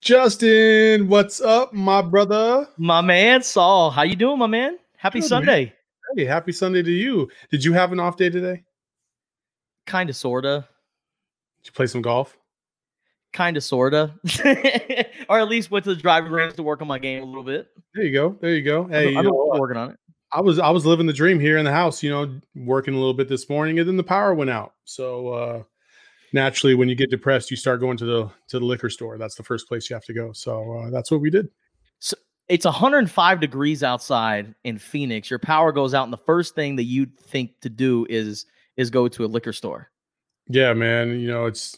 Justin, what's up, my brother? My man, Saul. How you doing, my man? Happy Sunday. Man. Hey, happy Sunday to you. Did you have an off day today? Kind of, sort of. Did you play some golf? Kind of, sort of. Or at least went to the driving range to work on my game a little bit. There you go. There you go. Hey, I'm working on it. I was living the dream here in the house, you know, working a little bit this morning, and then the power went out. So, naturally, when you get depressed, you start going to the liquor store. That's the first place you have to go. So that's what we did. So it's 105 degrees outside in Phoenix. Your power goes out, and the first thing that you'd think to do is go to a liquor store. Yeah, man. You know, it's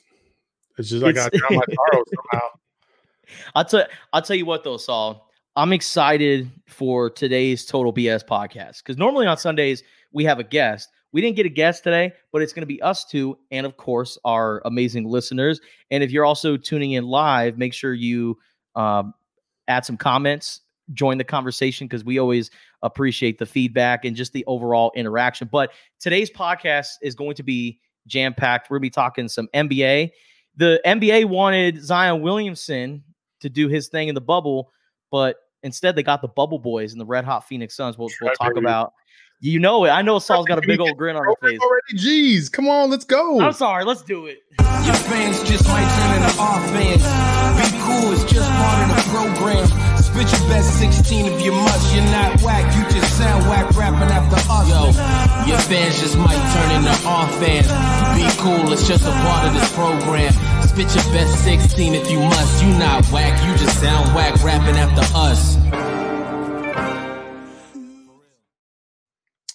just I got down my sorrows somehow. I'll tell you what though, Saul. I'm excited for today's Total BS podcast because normally on Sundays we have a guest. We didn't get a guest today, but it's going to be us two and, of course, our amazing listeners. And if you're also tuning in live, make sure you add some comments, join the conversation because we always appreciate the feedback and just the overall interaction. But today's podcast is going to be jam-packed. We're going to be talking some NBA. The NBA wanted Zion Williamson to do his thing in the bubble, but instead they got the Bubble Boys and the Red Hot Phoenix Suns. We'll talk about. You know it. I know Saul's got a big old grin on his face. Already, geez, come on, let's go. I'm sorry, let's do it. Your fans just might turn into our fans. Be cool, it's just part of the program. Spit your best 16 if you must. You're not whack, you just sound whack rapping after us. Yo, your fans just might turn into our fans. Be cool, it's just a part of this program. Spit your best 16 if you must. You're not whack, you just sound whack rapping after us.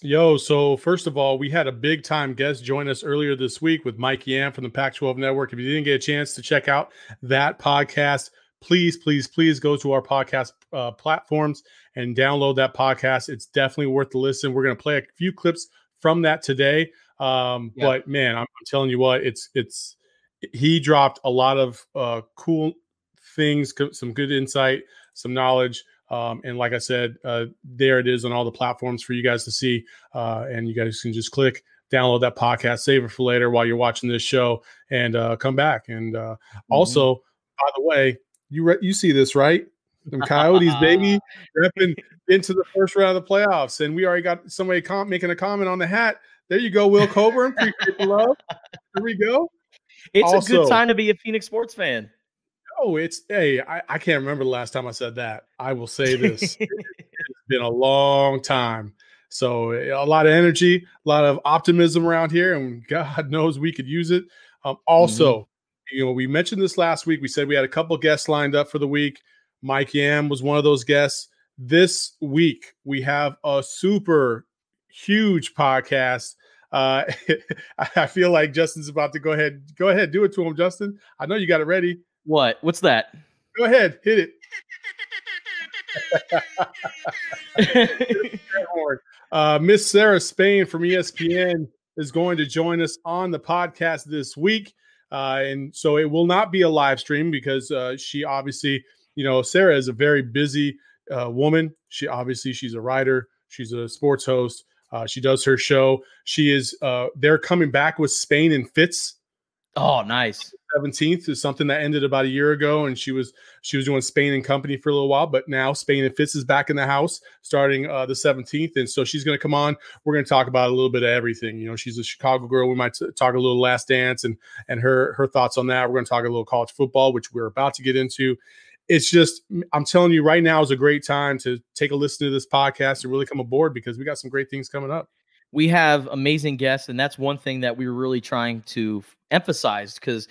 Yo, so first of all, we had a big-time guest join us earlier this week with Mike Yam from the Pac-12 Network. If you didn't get a chance to check out that podcast, please, please, please go to our podcast platforms and download that podcast. It's definitely worth the listen. We're going to play a few clips from that today. But, man, I'm telling you what, it's he dropped a lot of cool things, some good insight, some knowledge. And like I said, there it is on all the platforms for you guys to see. And you guys can just click, download that podcast, save it for later while you're watching this show, and come back. And also, by the way, you see this, right? Them Coyotes, baby, repping into the first round of the playoffs. And we already got somebody making a comment on the hat. There you go, Will Coburn. Appreciate the love. Here we go. It's also a good time to be a Phoenix sports fan. Oh, I can't remember the last time I said that. I will say this. It's been a long time. So a lot of energy, a lot of optimism around here, and God knows we could use it. You know, we mentioned this last week. We said we had a couple guests lined up for the week. Mike Yam was one of those guests. This week, we have a super huge podcast. I feel like Justin's about to go ahead, do it to him, Justin. I know you got it ready. What? What's that? Go ahead. Hit it. Miss Sarah Spain from ESPN is going to join us on the podcast this week. And so it will not be a live stream because she obviously, you know, Sarah is a very busy woman. She's a writer. She's a sports host. She does her show. They're coming back with Spain and Fitz. Oh, nice. 17th is something that ended about a year ago, and she was doing Spain and Company for a little while, but now Spain and Fitz is back in the house starting the 17th, and so she's going to come on. We're going to talk about a little bit of everything. You know, she's a Chicago girl. We might talk a little Last Dance and her thoughts on that. We're going to talk a little college football, which we're about to get into. It's just, I'm telling you, right now is a great time to take a listen to this podcast and really come aboard because we got some great things coming up. We have amazing guests, and that's one thing that we're really trying to emphasize because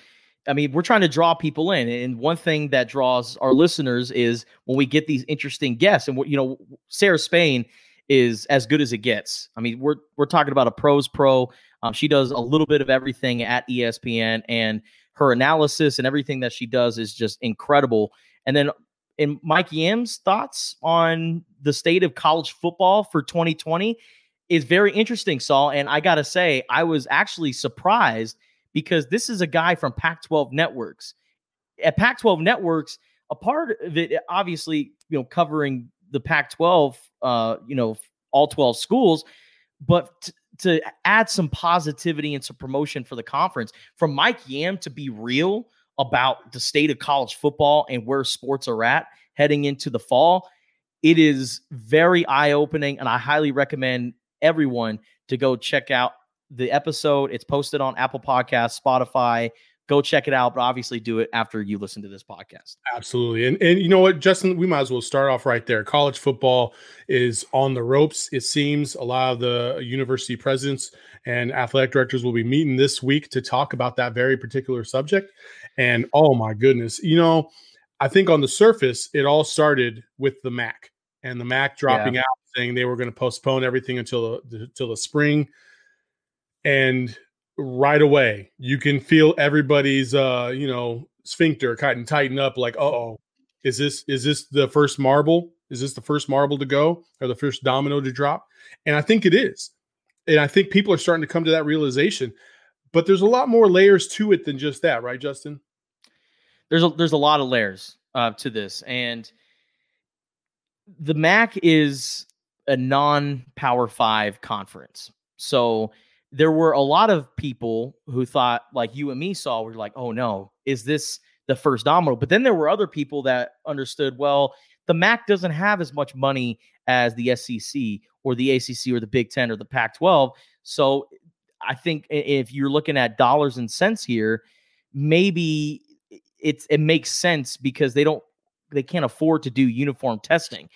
I mean, we're trying to draw people in. And one thing that draws our listeners is when we get these interesting guests. And, you know, Sarah Spain is as good as it gets. I mean, we're talking about a pro's pro. She does a little bit of everything at ESPN, and her analysis and everything that she does is just incredible. And then in Mike Yam's thoughts on the state of college football for 2020 is very interesting, Saul. And I got to say, I was actually surprised because this is a guy from Pac-12 Networks. At Pac-12 Networks, a part of it, obviously, you know, covering the Pac-12, you know, all 12 schools, but to add some positivity and some promotion for the conference, from Mike Yam to be real about the state of college football and where sports are at heading into the fall. It is very eye-opening, and I highly recommend everyone to go check out the episode. It's posted on Apple Podcasts, Spotify. Go check it out, but obviously do it after you listen to this podcast. Absolutely. And you know what, Justin, we might as well start off right there. College football is on the ropes, it seems. A lot of the university presidents and athletic directors will be meeting this week to talk about that very particular subject. And oh my goodness, you know, I think on the surface, it all started with the MAC and the MAC dropping out, saying they were going to postpone everything until the spring. And right away, you can feel everybody's, sphincter kind of tighten up like, uh-oh, is this the first marble? Is this the first marble to go or the first domino to drop? And I think it is. And I think people are starting to come to that realization. But there's a lot more layers to it than just that, right, Justin? There's a lot of layers to this. And the MAC is a non-Power 5 conference. So there were a lot of people who thought, like you and me, Saul, were like, oh no, is this the first domino? But then there were other people that understood, well, the MAC doesn't have as much money as the SEC or the ACC or the Big Ten or the Pac-12. So I think if you're looking at dollars and cents here, maybe it makes sense because they can't afford to do uniform testing.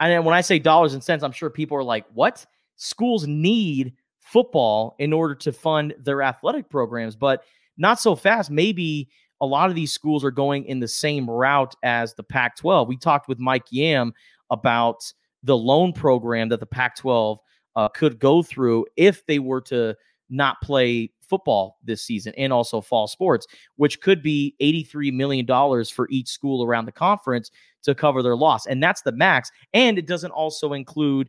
And when I say dollars and cents, I'm sure people are like, what? Schools need football in order to fund their athletic programs, but not so fast. Maybe a lot of these schools are going in the same route as the Pac-12. We talked with Mike Yam about the loan program that the Pac-12 could go through if they were to not play football this season and also fall sports, which could be $83 million for each school around the conference to cover their loss. And that's the max. And it doesn't also include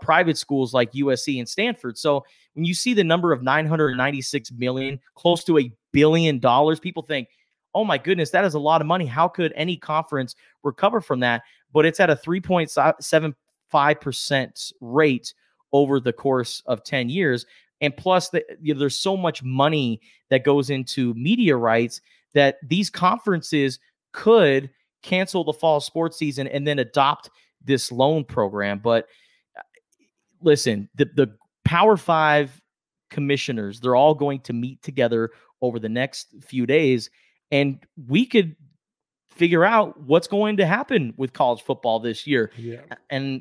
private schools like USC and Stanford. So when you see the number of $996 million, close to $1 billion, people think, oh my goodness, that is a lot of money. How could any conference recover from that? But it's at a 3.75% rate over the course of 10 years. And plus, there's so much money that goes into media rights that these conferences could cancel the fall sports season and then adopt this loan program. But listen, the Power 5 commissioners, they're all going to meet together over the next few days, and we could figure out what's going to happen with college football this year. Yeah. And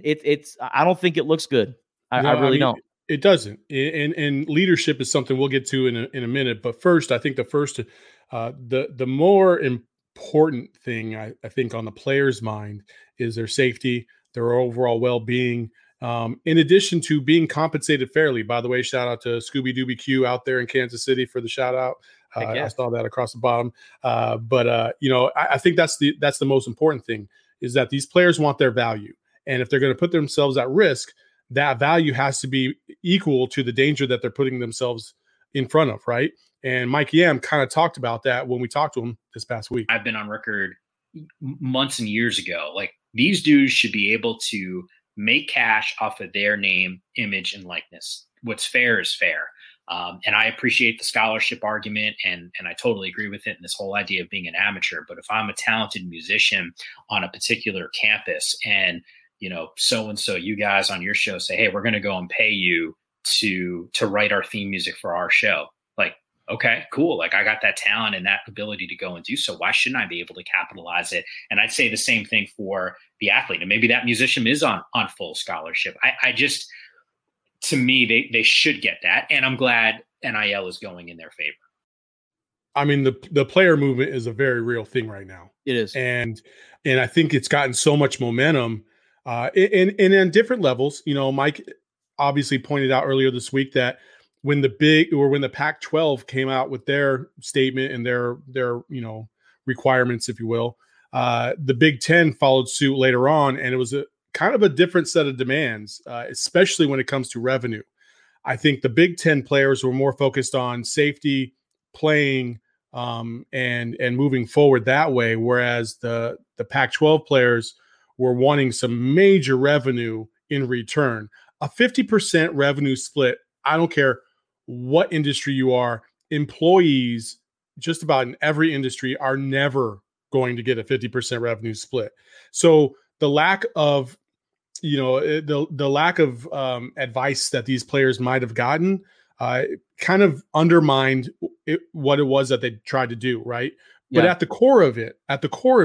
I don't think it looks good. I really don't. It doesn't. And leadership is something we'll get to in a minute. But first, I think the more important thing, I think, on the player's mind is their safety, their overall well-being, in addition to being compensated fairly. By the way, shout out to Scooby Dooby Q out there in Kansas City for the shout out. I saw that across the bottom. I think that's the most important thing is that these players want their value. And if they're going to put themselves at risk, that value has to be equal to the danger that they're putting themselves in front of. Right. And Mike Yam kind of talked about that when we talked to him this past week. I've been on record months and years ago, like these dudes should be able to make cash off of their name, image, and likeness. What's fair is fair. And I appreciate the scholarship argument, and I totally agree with it, and this whole idea of being an amateur. But if I'm a talented musician on a particular campus and, you know, so-and-so, you guys on your show say, hey, we're going to go and pay you to write our theme music for our show. Like, okay, cool. Like, I got that talent and that ability to go and do so. Why shouldn't I be able to capitalize it? And I'd say the same thing for the athlete. And maybe that musician is on full scholarship. To me, they should get that. And I'm glad NIL is going in their favor. I mean, the player movement is a very real thing right now. It is. And I think it's gotten so much momentum. And on different levels, you know, Mike obviously pointed out earlier this week that when the Pac-12 came out with their statement and their requirements, if you will, the Big Ten followed suit later on, and it was a kind of a different set of demands, especially when it comes to revenue. I think the Big Ten players were more focused on safety, playing, and moving forward that way, whereas the Pac-12 players were wanting some major revenue in return. A 50% revenue split, I don't care what industry you are, employees just about in every industry are never going to get a 50% revenue split. So the lack of, you know, the lack of advice that these players might have gotten kind of undermined what it was that they tried to do, right? Yeah. But at the core of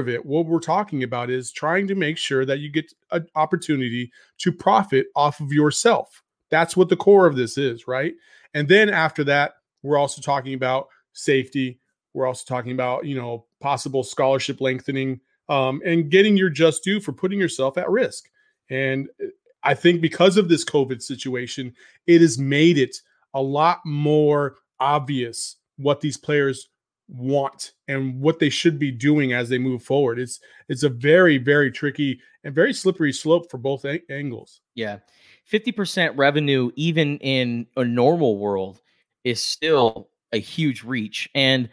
it, what we're talking about is trying to make sure that you get an opportunity to profit off of yourself. That's what the core of this is, right? And then after that, we're also talking about safety. We're also talking about, you know, possible scholarship lengthening and getting your just due for putting yourself at risk. And I think because of this COVID situation, it has made it a lot more obvious what these players want and what they should be doing as they move forward. It's a very, very tricky and very slippery slope for both angles. Yeah. 50% revenue, even in a normal world, is still a huge reach. And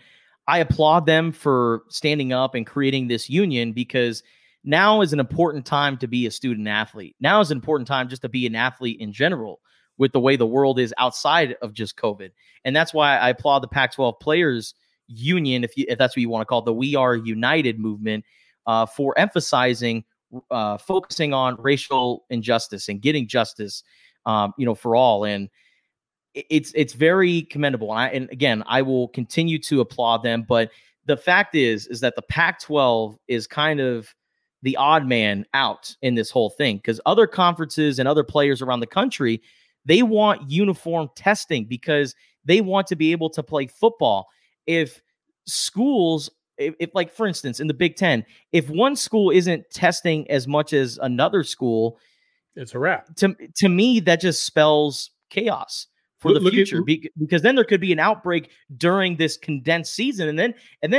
I applaud them for standing up and creating this union, because now is an important time to be a student athlete. Now is an important time just to be an athlete in general, with the way the world is outside of just COVID. And that's why I applaud the Pac-12 Players Union, if that's what you want to call it, the We Are United movement, for emphasizing, focusing on racial injustice and getting justice, you know, for all. And it's very commendable. And again, I will continue to applaud them. But the fact is that the Pac-12 is kind of the odd man out in this whole thing, because other conferences and other players around the country, they want uniform testing because they want to be able to play football. If schools, if like, for instance, in the Big Ten, if one school isn't testing as much as another school, it's a wrap. To me, that just spells chaos for the future, because then there could be an outbreak during this condensed season. And then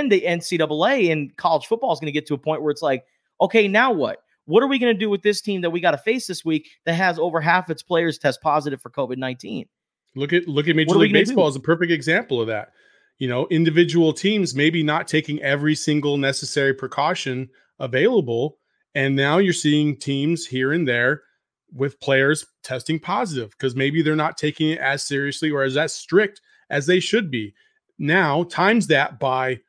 the NCAA and college football is going to get to a point where it's like, okay, now what? What are we going to do with this team that we got to face this week that has over half its players test positive for COVID-19? Look at Major League Baseball as a perfect example of that. You know, individual teams maybe not taking every single necessary precaution available. And now you're seeing teams here and there with players testing positive because maybe they're not taking it as seriously or as strict as they should be. Now, times that by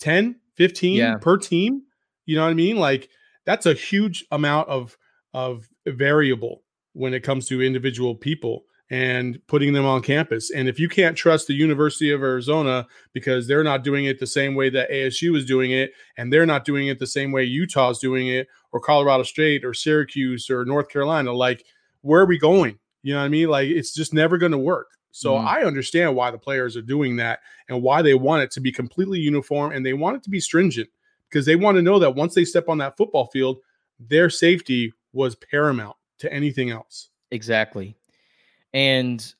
10, 15 per team? You know what I mean? Like, that's a huge amount of variable when it comes to individual people and putting them on campus. And if you can't trust the University of Arizona because they're not doing it the same way that ASU is doing it, and they're not doing it the same way Utah's doing it, or Colorado State or Syracuse or North Carolina, like, where are we going? You know what I mean? Like, it's just never going to work. So I understand why the players are doing that and why they want it to be completely uniform, and they want it to be stringent because they want to know that once they step on that football field, their safety was paramount to anything else. Exactly. And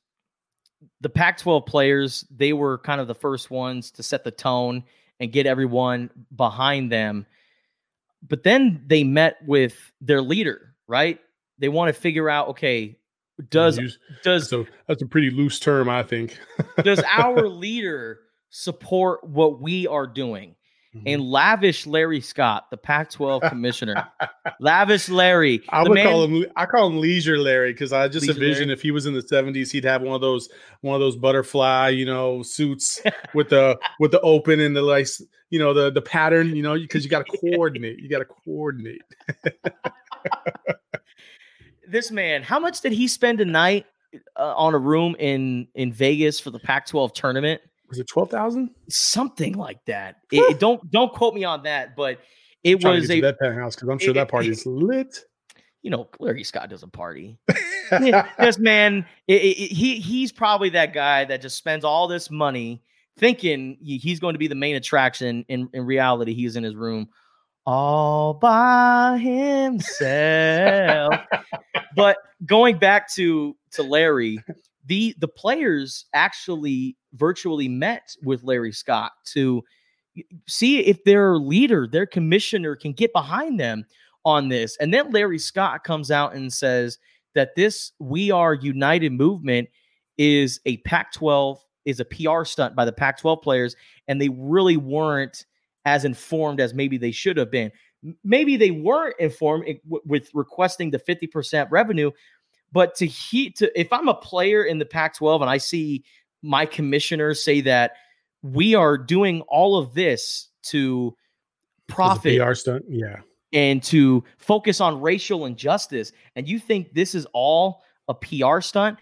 the Pac-12 players, they were kind of the first ones to set the tone and get everyone behind them. But then they met with their leader, right? They want to figure out, okay, that's a pretty loose term, I think. Does our leader support what we are doing? And lavish Larry Scott, the Pac-12 commissioner, lavish Larry. I call him Leisure Larry, because I just envision if he was in the 70s, he'd have one of those butterfly, you know, suits with the open and the, like, you know, the pattern, you know, because you got to coordinate. This man, how much did he spend a night on a room in Vegas for the Pac-12 tournament? Was it 12,000? Something like that. Don't quote me on that, but it was a penthouse, because I'm sure that party is lit. You know, Larry Scott doesn't party. Yes, man. He's probably that guy that just spends all this money thinking he's going to be the main attraction. In reality, he's in his room all by himself. But going back to Larry, the players actually virtually met with Larry Scott to see if their leader, their commissioner, can get behind them on this. And then Larry Scott comes out and says that this We Are United movement is a PR stunt by the Pac-12 players, and they really weren't as informed as maybe they should have been. Maybe they weren't informed with requesting the 50% revenue, but if I'm a player in the Pac-12 and I see my commissioners say that we are doing all of this to profit. PR stunt, yeah. And to focus on racial injustice. And you think this is all a PR stunt?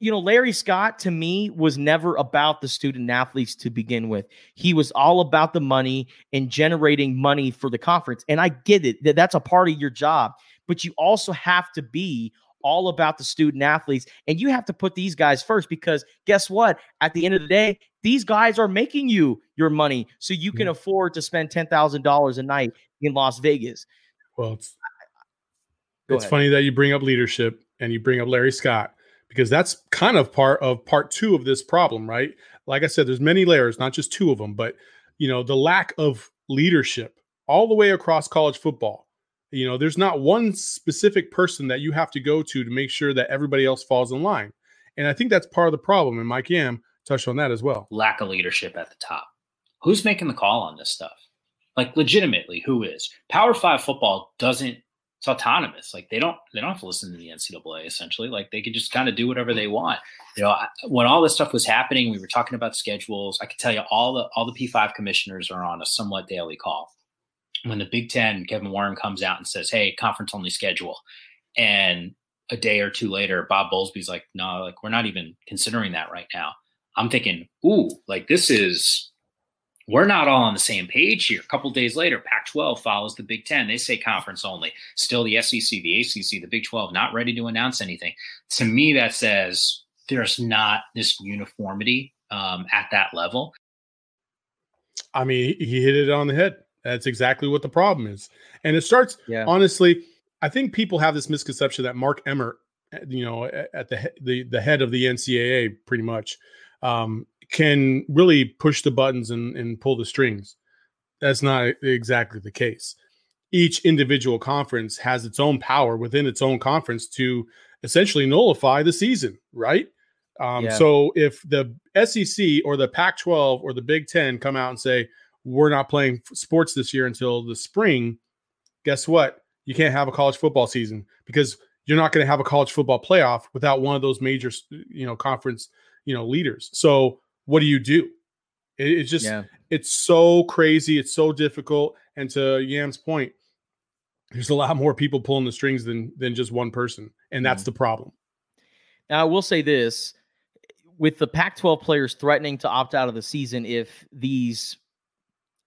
You know, Larry Scott, to me, was never about the student athletes to begin with. He was all about the money and generating money for the conference. And I get it, that that's a part of your job. But you also have to be all about the student athletes. And you have to put these guys first, because guess what? At the end of the day, these guys are making you your money so you can afford to spend $10,000 a night in Las Vegas. Well, it's funny that you bring up leadership and you bring up Larry Scott, because that's kind of part of part two of this problem, right? Like I said, there's many layers, not just two of them, but, you know, the lack of leadership all the way across college football. You know, there's not one specific person that you have to go to make sure that everybody else falls in line. And I think that's part of the problem. And Mike Yam touched on that as well. Lack of leadership at the top. Who's making the call on this stuff? Like, legitimately, who is? Power 5 football doesn't, it's autonomous. Like, they don't have to listen to the NCAA, essentially. Like, they can just kind of do whatever they want. You know, when all this stuff was happening, we were talking about schedules. I could tell you all the P5 commissioners are on a somewhat daily call. When the Big Ten, Kevin Warren comes out and says, hey, conference only schedule. And a day or two later, Bob Bowlesby's like, no, like, we're not even considering that right now. I'm thinking, ooh, like, this is, we're not all on the same page here. A couple days later, Pac-12 follows the Big Ten. They say conference only. Still the SEC, the ACC, the Big 12, not ready to announce anything. To me, that says there's not this uniformity at that level. I mean, he hit it on the head. That's exactly what the problem is. And it starts, honestly, I think people have this misconception that Mark Emmert, you know, at the head of the NCAA pretty much, can really push the buttons and pull the strings. That's not exactly the case. Each individual conference has its own power within its own conference to essentially nullify the season, right? So if the SEC or the Pac-12 or the Big Ten come out and say, we're not playing sports this year until the spring, guess what? You can't have a college football season, because you're not going to have a college football playoff without one of those major, you know, conference, you know, leaders. So what do you do? It's just, it's so crazy. It's so difficult. And to Yam's point, there's a lot more people pulling the strings than just one person. And that's the problem. Now, I will say this, with the Pac-12 players threatening to opt out of the season if these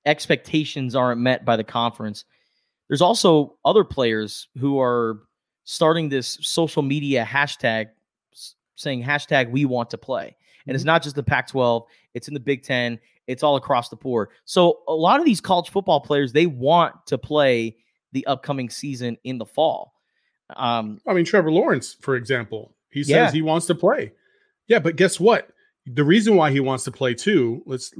expectations aren't met by the conference, there's also other players who are starting this social media hashtag saying hashtag we want to play. And it's not just the Pac-12, it's in the Big Ten, it's all across the board. So a lot of these college football players, they want to play the upcoming season in the fall. I mean, Trevor Lawrence, for example, he says he wants to play. Yeah, but guess what? The reason why he wants to play too, let's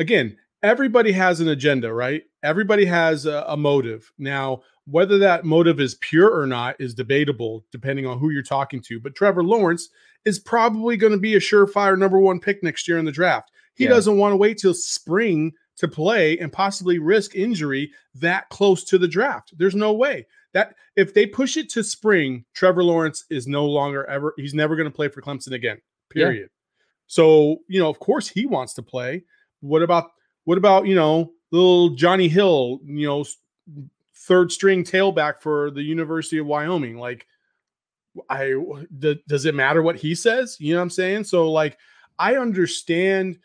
again, everybody has an agenda, right? Everybody has a motive. Now, whether that motive is pure or not is debatable depending on who you're talking to. But Trevor Lawrence is probably going to be a surefire number one pick next year in the draft. He doesn't want to wait till spring to play and possibly risk injury that close to the draft. There's no way that if they push it to spring, Trevor Lawrence is no longer ever, he's never going to play for Clemson again, period. So, you know, of course he wants to play. What about, you know, little Johnny Hill, you know, third string tailback for the University of Wyoming? Like, does it matter what he says? You know what I'm saying? So, like, I understand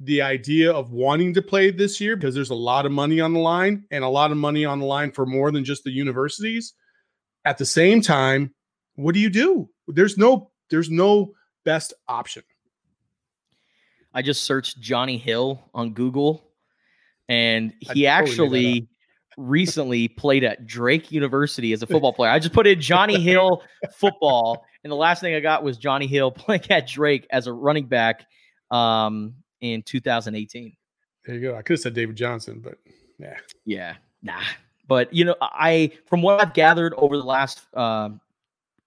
the idea of wanting to play this year because there's a lot of money on the line, and a lot of money on the line for more than just the universities. At the same time, what do you do? There's no best option. I just searched Johnny Hill on Google, and he actually recently played at Drake University as a football player. I just put in Johnny Hill football, and the last thing I got was Johnny Hill playing at Drake as a running back in 2018. There you go. I could have said David Johnson, but nah. But, you know, from what I've gathered over the last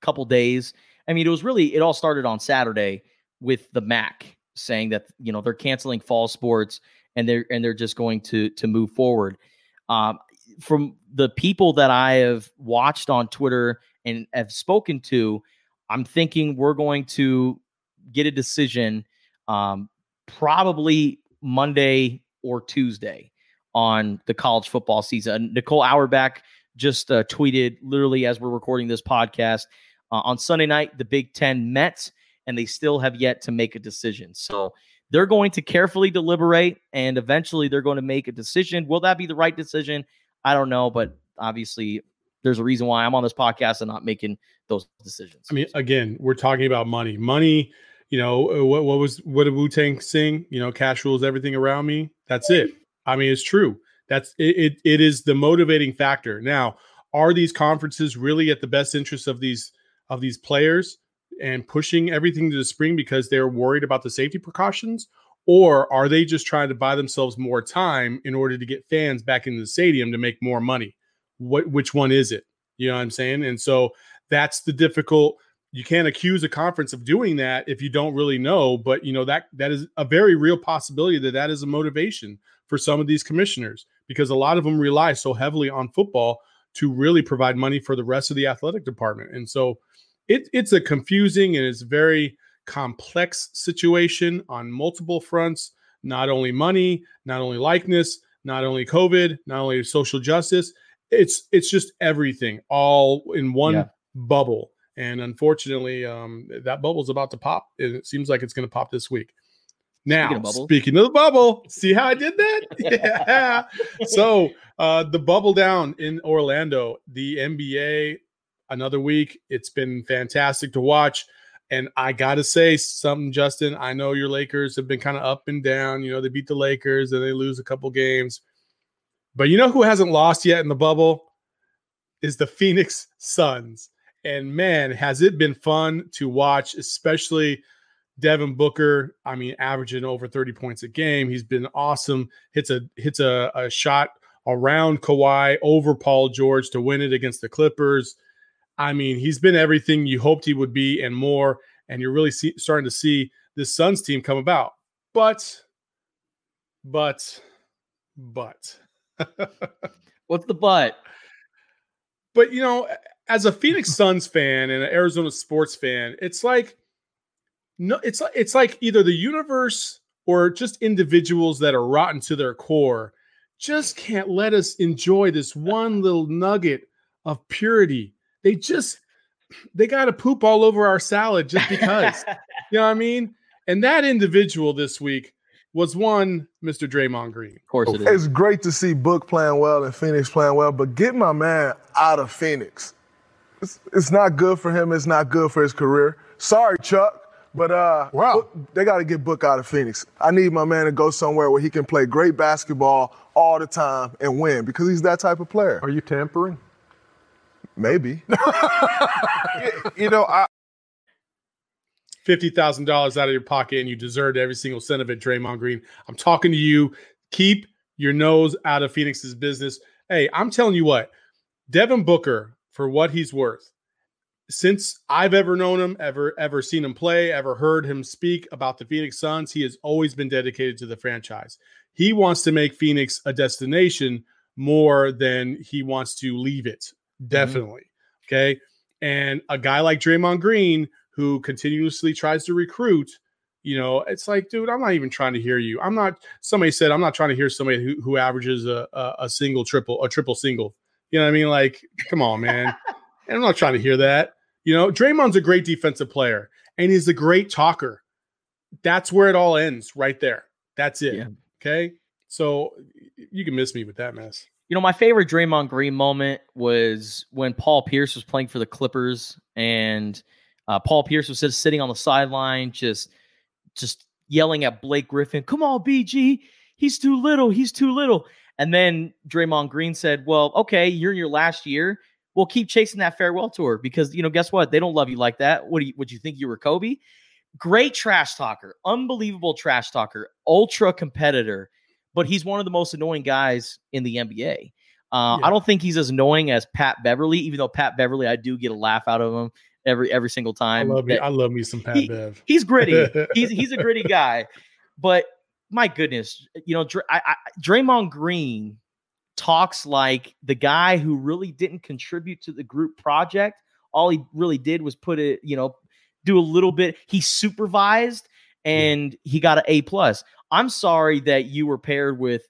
couple days, I mean, it all started on Saturday with the MAC saying that, you know, they're canceling fall sports and they're just going to move forward. From the people that I have watched on Twitter and have spoken to, I'm thinking we're going to get a decision probably Monday or Tuesday on the college football season. Nicole Auerbach just tweeted literally as we're recording this podcast on Sunday night, the Big Ten met, and they still have yet to make a decision. So they're going to carefully deliberate, and eventually they're going to make a decision. Will that be the right decision? I don't know, but obviously there's a reason why I'm on this podcast and not making those decisions. I mean, again, we're talking about money. Money, you know, what did Wu-Tang sing? You know, cash rules everything around me. That's it. I mean, it's true. That's it. It is the motivating factor. Now, are these conferences really at the best interest of these players and pushing everything to the spring because they're worried about the safety precautions? Or are they just trying to buy themselves more time in order to get fans back into the stadium to make more money? Which one is it? You know what I'm saying? And so that's the difficult. You can't accuse a conference of doing that if you don't really know, but you know that is a very real possibility that is a motivation for some of these commissioners, because a lot of them rely so heavily on football to really provide money for the rest of the athletic department. And so it's a confusing and it's very complex situation on multiple fronts, not only money, not only likeness, not only COVID, not only social justice. It's just everything all in one bubble. And unfortunately, that bubble's about to pop. It seems like it's going to pop this week. Now, speaking of the bubble, see how I did that? Yeah. So the bubble down in Orlando, the NBA, another week. It's been fantastic to watch. And I got to say something, Justin. I know your Lakers have been kind of up and down. You know, they beat the Lakers and they lose a couple games. But you know who hasn't lost yet in the bubble is the Phoenix Suns. And, man, has it been fun to watch, especially Devin Booker. I mean, averaging over 30 points a game. He's been awesome. Hits a shot around Kawhi over Paul George to win it against the Clippers. I mean, he's been everything you hoped he would be and more. And you're really starting to see this Suns team come about. But. What's the but? But, you know, as a Phoenix Suns fan and an Arizona sports fan, it's like no, it's like either the universe or just individuals that are rotten to their core just can't let us enjoy this one little nugget of purity. They got to poop all over our salad just because. You know what I mean? And that individual this week was one Mr. Draymond Green. Of course it is. It's great to see Book playing well and Phoenix playing well, but get my man out of Phoenix. It's not good for him. It's not good for his career. Sorry, Chuck, but they got to get Book out of Phoenix. I need my man to go somewhere where he can play great basketball all the time and win, because he's that type of player. Are you tampering? Maybe. You know, $50,000 out of your pocket, and you deserved every single cent of it, Draymond Green. I'm talking to you. Keep your nose out of Phoenix's business. Hey, I'm telling you what, Devin Booker, for what he's worth, since I've ever known him, ever seen him play, ever heard him speak about the Phoenix Suns, he has always been dedicated to the franchise. He wants to make Phoenix a destination more than he wants to leave it, definitely. Mm-hmm. Okay? And a guy like Draymond Green, who continuously tries to recruit, you know, it's like, dude, I'm not even trying to hear you. Somebody said, I'm not trying to hear somebody who averages a triple single. You know what I mean? Like, come on, man. And I'm not trying to hear that. You know, Draymond's a great defensive player and he's a great talker. That's where it all ends, right there. That's it. Yeah. Okay. So you can miss me with that mess. You know, my favorite Draymond Green moment was when Paul Pierce was playing for the Clippers, and Paul Pierce was just sitting on the sideline, just yelling at Blake Griffin, "Come on, BG, he's too little. And then Draymond Green said, "Well, okay, you're in your last year. We'll keep chasing that farewell tour because, you know, guess what? They don't love you like that. Would you think you were Kobe?" Great trash talker, unbelievable trash talker, ultra competitor, but he's one of the most annoying guys in the NBA. I don't think he's as annoying as Pat Beverley, even though Pat Beverley, I do get a laugh out of him every single time. I love me some Pat Bev. He's gritty. he's a gritty guy. But my goodness, you know, Draymond Green talks like the guy who really didn't contribute to the group project. All he really did was do a little bit. He supervised and he got an A+. I'm sorry that you were paired with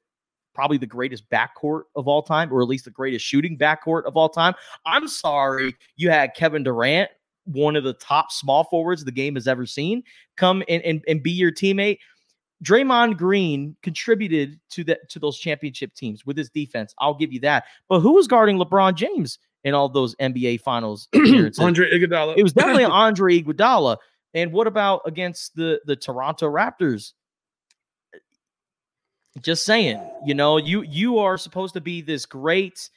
probably the greatest backcourt of all time, or at least the greatest shooting backcourt of all time. I'm sorry you had Kevin Durant, one of the top small forwards the game has ever seen, come and be your teammate. Draymond Green contributed to those championship teams with his defense. I'll give you that. But who was guarding LeBron James in all those NBA finals appearances? Andre Iguodala. It was definitely Andre Iguodala. And what about against the Toronto Raptors? Just saying, you know, you are supposed to be this great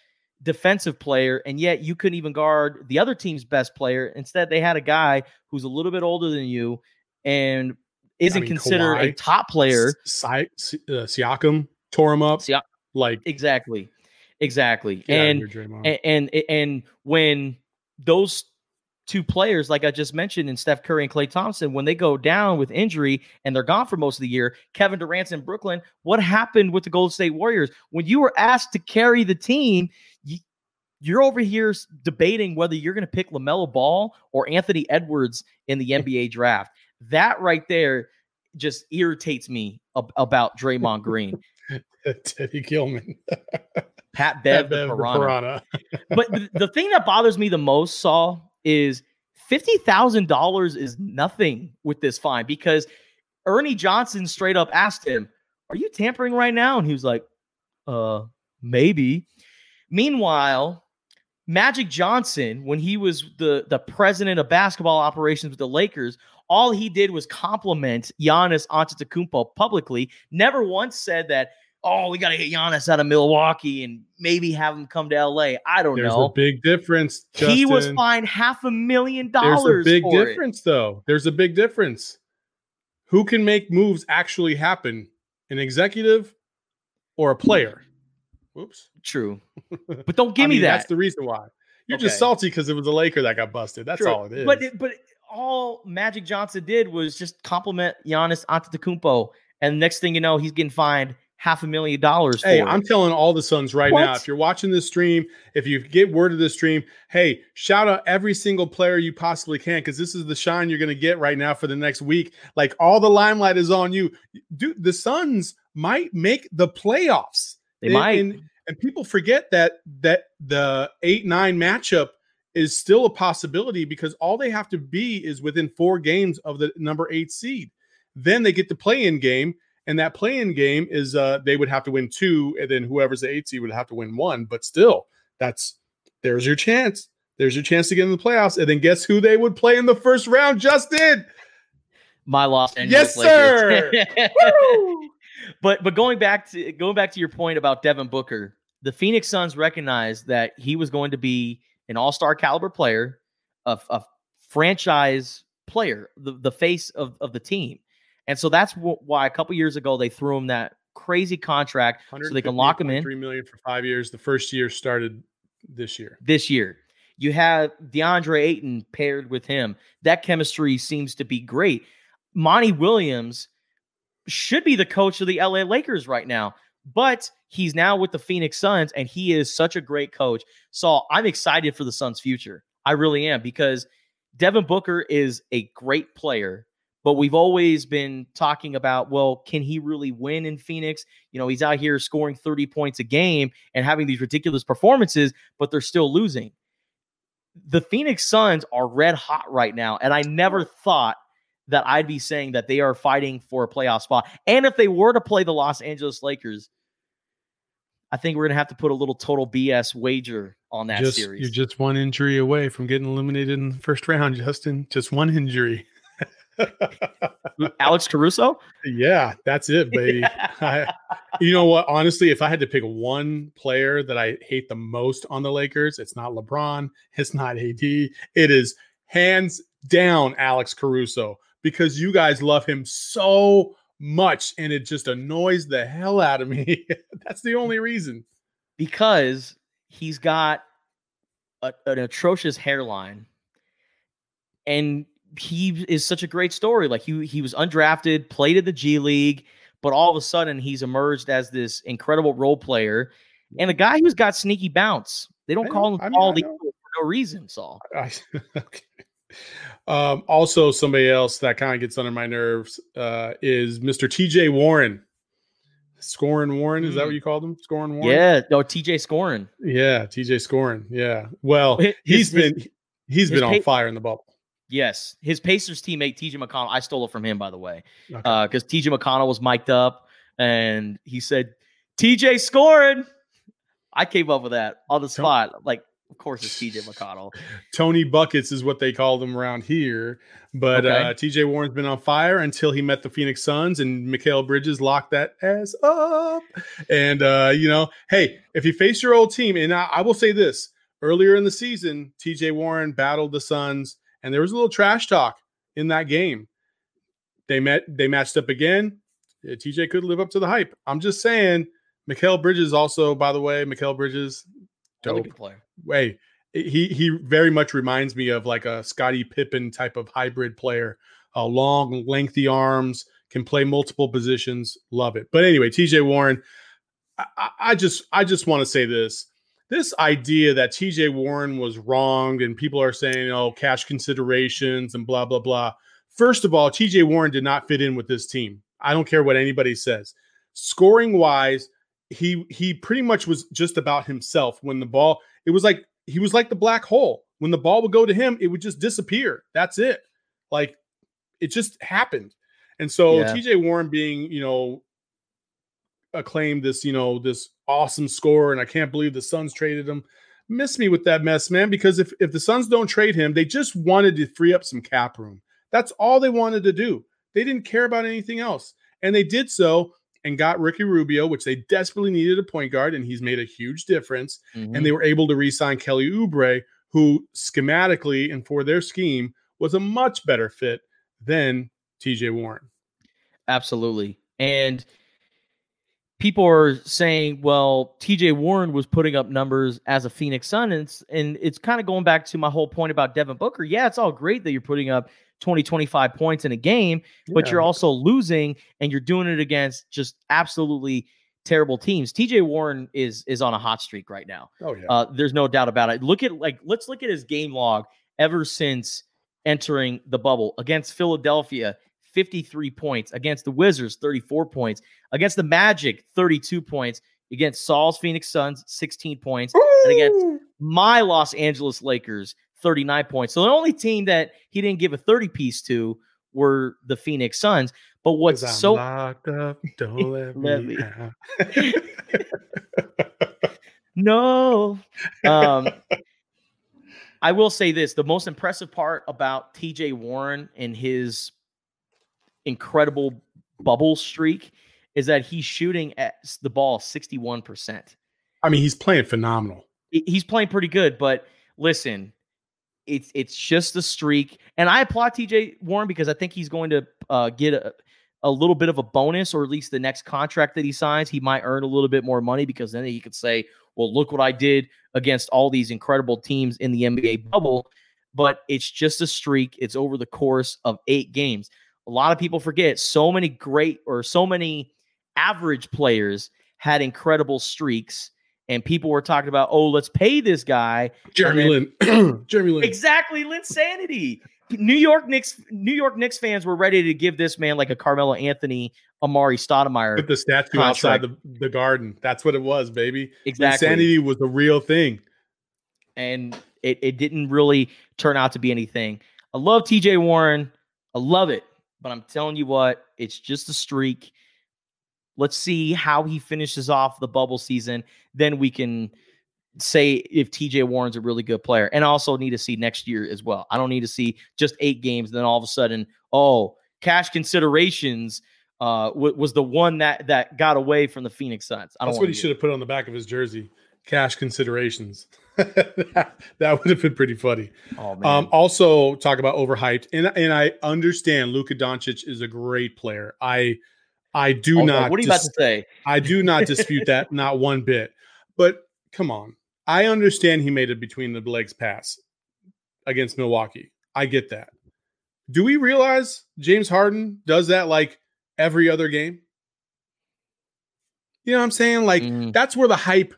defensive player, and yet you couldn't even guard the other team's best player. Instead, they had a guy who's a little bit older than you and isn't considered Kawhi, a top player. Siakam tore him up. Exactly. And when those two players, like I just mentioned, and Steph Curry and Klay Thompson, when they go down with injury and they're gone for most of the year, Kevin Durant's in Brooklyn. What happened with the Golden State Warriors? When you were asked to carry the team, you're over here debating whether you're going to pick LaMelo Ball or Anthony Edwards in the NBA draft. That right there just irritates me about Draymond Green. Teddy Gilman. Pat Bev the Piranha. But the thing that bothers me the most, Saul, is $50,000 is nothing with this fine, because Ernie Johnson straight up asked him, "Are you tampering right now?" And he was like, maybe." Meanwhile, Magic Johnson, when he was the president of basketball operations with the Lakers, all he did was compliment Giannis Antetokounmpo publicly. Never once said that, "Oh, we got to get Giannis out of Milwaukee and maybe have him come to LA." There's a big difference, Justin. He was fined $500,000. There's a big difference, though. There's a big difference. Who can make moves actually happen? An executive or a player? Oops. True. But don't give me that. That's the reason why. You're just salty because it was a Laker that got busted. That's all it is. But all Magic Johnson did was just compliment Giannis Antetokounmpo. And next thing you know, he's getting fined $500,000. Hey, I'm telling all the Suns right now, if you're watching this stream, if you get word of this stream, hey, shout out every single player you possibly can, because this is the shine you're going to get right now for the next week. Like, all the limelight is on you. Dude, the Suns might make the playoffs. They might. And people forget that the 8-9 matchup is still a possibility, because all they have to be is within 4 games of the number 8 seed. Then they get the play-in game. And that play-in game is they would have to win 2, and then whoever's the 8 seed would have to win 1. But still, there's your chance. There's your chance to get in the playoffs. And then guess who they would play in the first round, Justin? My Los Angeles Lakers. Yes, sir. But going back to your point about Devin Booker, the Phoenix Suns recognized that he was going to be an all-star caliber player, a franchise player, the face of the team. And so that's why a couple years ago they threw him that crazy contract so they can lock him in. $3 million for 5 years. The first year started this year. You have DeAndre Ayton paired with him. That chemistry seems to be great. Monty Williams should be the coach of the LA Lakers right now, but he's now with the Phoenix Suns, and he is such a great coach. So I'm excited for the Suns' future. I really am, because Devin Booker is a great player. But we've always been talking about, well, can he really win in Phoenix? You know, he's out here scoring 30 points a game and having these ridiculous performances, but they're still losing. The Phoenix Suns are red hot right now, and I never thought that I'd be saying that they are fighting for a playoff spot. And if they were to play the Los Angeles Lakers, I think we're going to have to put a little total BS wager on that series. You're just one injury away from getting eliminated in the first round, Justin. Just one injury. Alex Caruso? Yeah, that's it, baby. Yeah. You know what? Honestly, if I had to pick one player that I hate the most on the Lakers, it's not LeBron. It's not AD. It is hands down Alex Caruso, because you guys love him so much, and it just annoys the hell out of me. That's the only reason. Because he's got an atrocious hairline, and he is such a great story. Like, he was undrafted, played in the G League, but all of a sudden he's emerged as this incredible role player and a guy who's got sneaky bounce. They don't call him Paul the Eagle for no reason, Saul. Also, somebody else that kind of gets under my nerves is Mr. TJ Warren. Scoring Warren, is that what you called him? Scoring Warren? Yeah, no, TJ Scoring. Yeah, TJ Scoring. Yeah. Well, he's been on fire in the bubble. Yes. His Pacers teammate, T.J. McConnell, I stole it from him, by the way, because okay. T.J. McConnell was mic'd up, and he said, TJ Scoring. I came up with that on the spot. Of course, it's T.J. McConnell. Tony Buckets is what they called him around here. But okay. T.J. Warren's been on fire until he met the Phoenix Suns, and Mikal Bridges locked that ass up. And, you know, hey, if you face your old team, and I will say this, earlier in the season, T.J. Warren battled the Suns, and there was a little trash talk in that game. They matched up again. T.J. could live up to the hype. I'm just saying, Mikal Bridges also, by the way, Mikal Bridges – good player. Wait, he very much reminds me of like a Scottie Pippen type of hybrid player. Long, lengthy arms, can play multiple positions. Love it. But anyway, TJ Warren, I just want to say this. This idea that TJ Warren was wronged and people are saying, oh, cash considerations and blah, blah, blah. First of all, TJ Warren did not fit in with this team. I don't care what anybody says. Scoring-wise, he pretty much was just about himself. When the ball, it was like he was like the black hole. When the ball would go to him, it would just disappear. That's it. Like, it just happened. And so TJ Warren being, you know, acclaimed this, you know, this awesome scorer, and I can't believe the Suns traded him. Miss me with that mess, man, because if the Suns don't trade him, they just wanted to free up some cap room. That's all they wanted to do. They didn't care about anything else. And they did so. And got Ricky Rubio, which they desperately needed a point guard, and he's made a huge difference. Mm-hmm. And they were able to re-sign Kelly Oubre, who schematically and for their scheme was a much better fit than TJ Warren. Absolutely. And people are saying, well, TJ Warren was putting up numbers as a Phoenix Sun, and it's kind of going back to my whole point about Devin Booker. Yeah, it's all great that you're putting up 20, 25 points in a game, but you're also losing, and you're doing it against just absolutely terrible teams. TJ Warren is on a hot streak right now. Oh, yeah. There's no doubt about it. Let's look at his game log ever since entering the bubble. Against Philadelphia, 53 points. Against the Wizards, 34 points. Against the Magic, 32 points. Against Saul's Phoenix Suns, 16 points. Ooh. And against my Los Angeles Lakers, 39 points. So the only team that he didn't give a 30-piece to were the Phoenix Suns. But what's so locked up, don't let me out. No. I will say this. The most impressive part about TJ Warren and his incredible bubble streak is that he's shooting at the ball 61%. I mean, he's playing phenomenal. He's playing pretty good, but listen, it's just the streak. And I applaud TJ Warren because I think he's going to get a little bit of a bonus, or at least the next contract that he signs, he might earn a little bit more money, because then he could say, well, look what I did against all these incredible teams in the NBA bubble. But it's just a streak. It's over the course of 8 games. A lot of people forget so many average players had incredible streaks, and people were talking about, oh, let's pay this guy. Jeremy Lin. Exactly, Linsanity. New York Knicks fans were ready to give this man like a Carmelo Anthony, Amari Stoudemire. Put the statue outside the garden. That's what it was, baby. Exactly. Linsanity was the real thing. And it didn't really turn out to be anything. I love TJ Warren. I love it. But I'm telling you what, it's just a streak. Let's see how he finishes off the bubble season. Then we can say if TJ Warren's a really good player. And I also need to see next year as well. I don't need to see just 8 games. Then all of a sudden, oh, cash considerations was the one that got away from the Phoenix Suns. That's what he should have put on the back of his jersey. Cash considerations. That would have been pretty funny. Oh, man. Also, talk about overhyped. And I understand Luka Doncic is a great player. I do not dispute that, not one bit. But come on. I understand he made it between the legs pass against Milwaukee. I get that. Do we realize James Harden does that like every other game? You know what I'm saying? Like, that's where the hype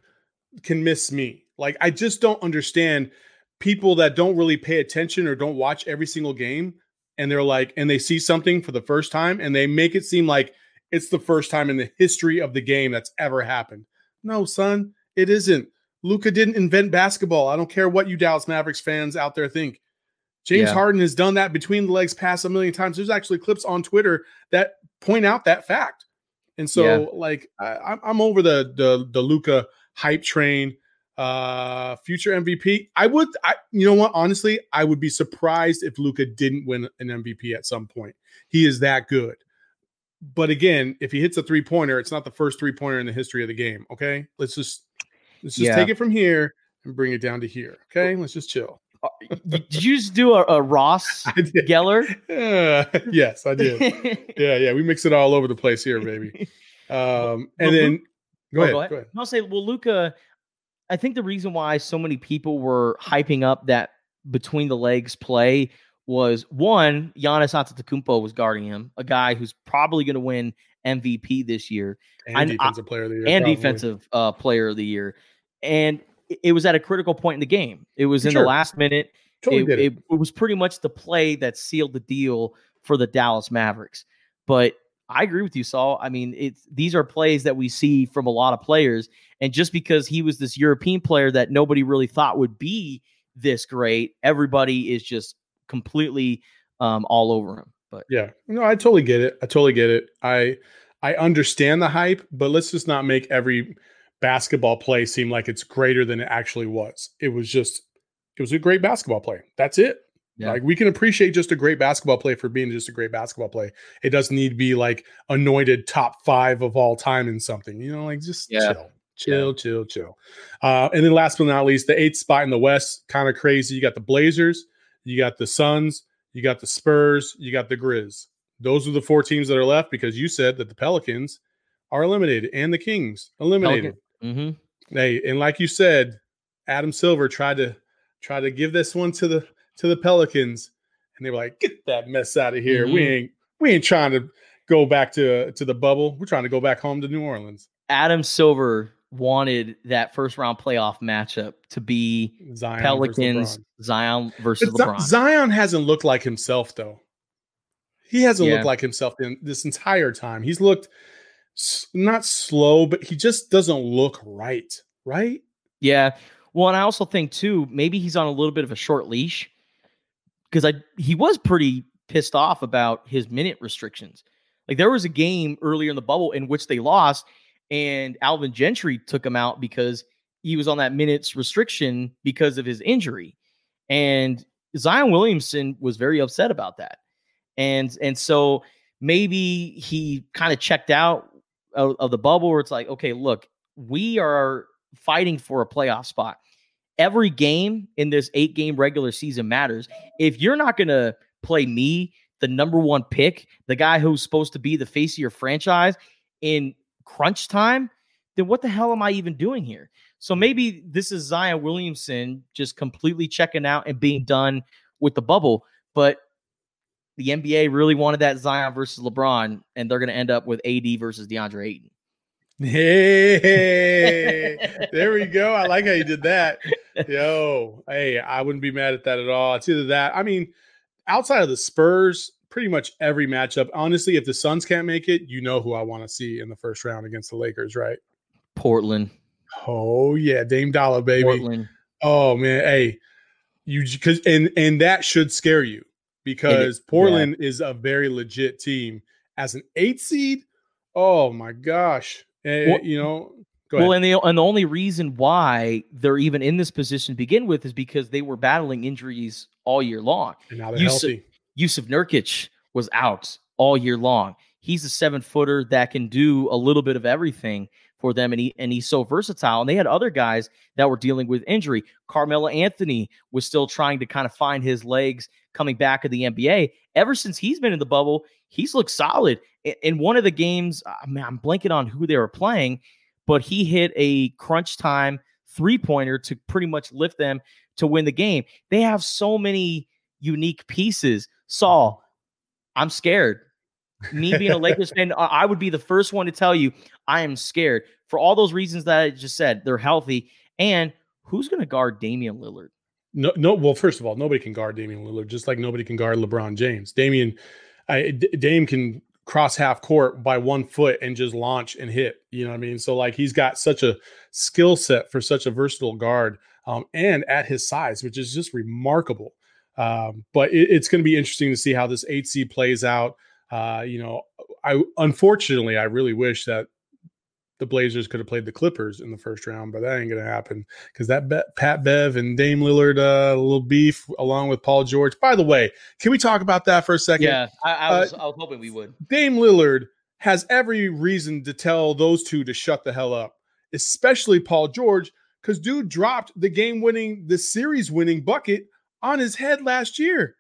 can miss me. Like, I just don't understand people that don't really pay attention or don't watch every single game, and they're like, and they see something for the first time, and they make it seem like it's the first time in the history of the game that's ever happened. No, son, it isn't. Luka didn't invent basketball. I don't care what you Dallas Mavericks fans out there think. James Harden has done that between the legs pass a million times. There's actually clips on Twitter that point out that fact. And so, like, I'm over the Luka hype train. Future MVP. You know what? Honestly, I would be surprised if Luka didn't win an MVP at some point. He is that good. But again, if he hits a three-pointer, it's not the first three-pointer in the history of the game. Okay, let's just take it from here and bring it down to here. Okay, let's just chill. Did you just do a Ross Geller? Yes, I did. Yeah. We mix it all over the place here, baby. Go ahead. I'll say, well, Luka. I think the reason why so many people were hyping up that between the legs play was, one, Giannis Antetokounmpo was guarding him, a guy who's probably going to win MVP this year. And defensive player of the year. And probably. Defensive player of the year. And it was at a critical point in the game. It was in the last minute. It was pretty much the play that sealed the deal for the Dallas Mavericks. But I agree with you, Saul. I mean, these are plays that we see from a lot of players. And just because he was this European player that nobody really thought would be this great, everybody is just completely all over him. But I totally get it. I understand the hype, but let's just not make every basketball play seem like it's greater than it actually was. It was a great basketball play. That's it. Yeah. Like, we can appreciate just a great basketball play for being just a great basketball play. It doesn't need to be like anointed top five of all time in something, you know, like just chill. And then last but not least, the 8th spot in the West, kind of crazy. You got the Blazers, you got the Suns, you got the Spurs, you got the Grizz. Those are the 4 teams that are left because you said that the Pelicans are eliminated and the Kings eliminated. Mm-hmm. Hey, and like you said, Adam Silver tried to give this one to the Pelicans, and they were like, "Get that mess out of here. Mm-hmm. We ain't trying to go back to the bubble. We're trying to go back home to New Orleans." Adam Silver wanted that first round playoff matchup to be Zion versus LeBron. Zion hasn't looked like himself, though. He hasn't looked like himself this entire time. He's looked not slow, but he just doesn't look right? Yeah. Well, and I also think, too, maybe he's on a little bit of a short leash, because he was pretty pissed off about his minute restrictions. Like, there was a game earlier in the bubble in which they lost, and Alvin Gentry took him out because he was on that minutes restriction because of his injury. And Zion Williamson was very upset about that. And so maybe he kind of checked out of the bubble, where it's like, okay, look, we are fighting for a playoff spot. Every game in this 8-game regular season matters. If you're not going to play me, the number 1 pick, the guy who's supposed to be the face of your franchise, in crunch time, then what the hell am I even doing here? So maybe this is Zion Williamson just completely checking out and being done with the bubble. But the NBA really wanted that Zion versus LeBron, and they're going to end up with AD versus DeAndre Ayton. Hey, there we go. I like how you did that. Yo, hey, I wouldn't be mad at that at all. It's either that. I mean, outside of the Spurs, pretty much every matchup. Honestly, if the Suns can't make it, you know who I want to see in the first round against the Lakers, right? Portland. Oh, yeah. Dame Dollar, baby. Portland. Oh, man. Hey, and that should scare you, because Portland is a very legit team. As an 8 seed, oh, my gosh. Well, you know, go ahead. Well, and the only reason why they're even in this position to begin with is because they were battling injuries all year long. And now they're healthy. Jusuf Nurkic was out all year long. He's a 7-footer that can do a little bit of everything for them, and he's so versatile. And they had other guys that were dealing with injury. Carmelo Anthony was still trying to kind of find his legs coming back in the NBA. Ever since he's been in the bubble, he's looked solid. In one of the games, I mean, I'm blanking on who they were playing, but he hit a crunch time 3-pointer to pretty much lift them to win the game. They have so many unique pieces. Saul, I'm scared. Me being a Lakers fan, I would be the first one to tell you I am scared for all those reasons that I just said. They're healthy. And who's going to guard Damian Lillard? No. Well, first of all, nobody can guard Damian Lillard, just like nobody can guard LeBron James. Dame can cross half court by 1 foot and just launch and hit. You know what I mean? So like he's got such a skill set for such a versatile guard, and at his size, which is just remarkable. But it's going to be interesting to see how this 8 seed plays out. Unfortunately, I really wish that the Blazers could have played the Clippers in the first round, but that ain't going to happen because that Pat Bev and Dame Lillard, a little beef along with Paul George. By the way, can we talk about that for a second? Yeah, I was hoping we would. Dame Lillard has every reason to tell those two to shut the hell up, especially Paul George, because dude dropped the series-winning bucket on his head last year.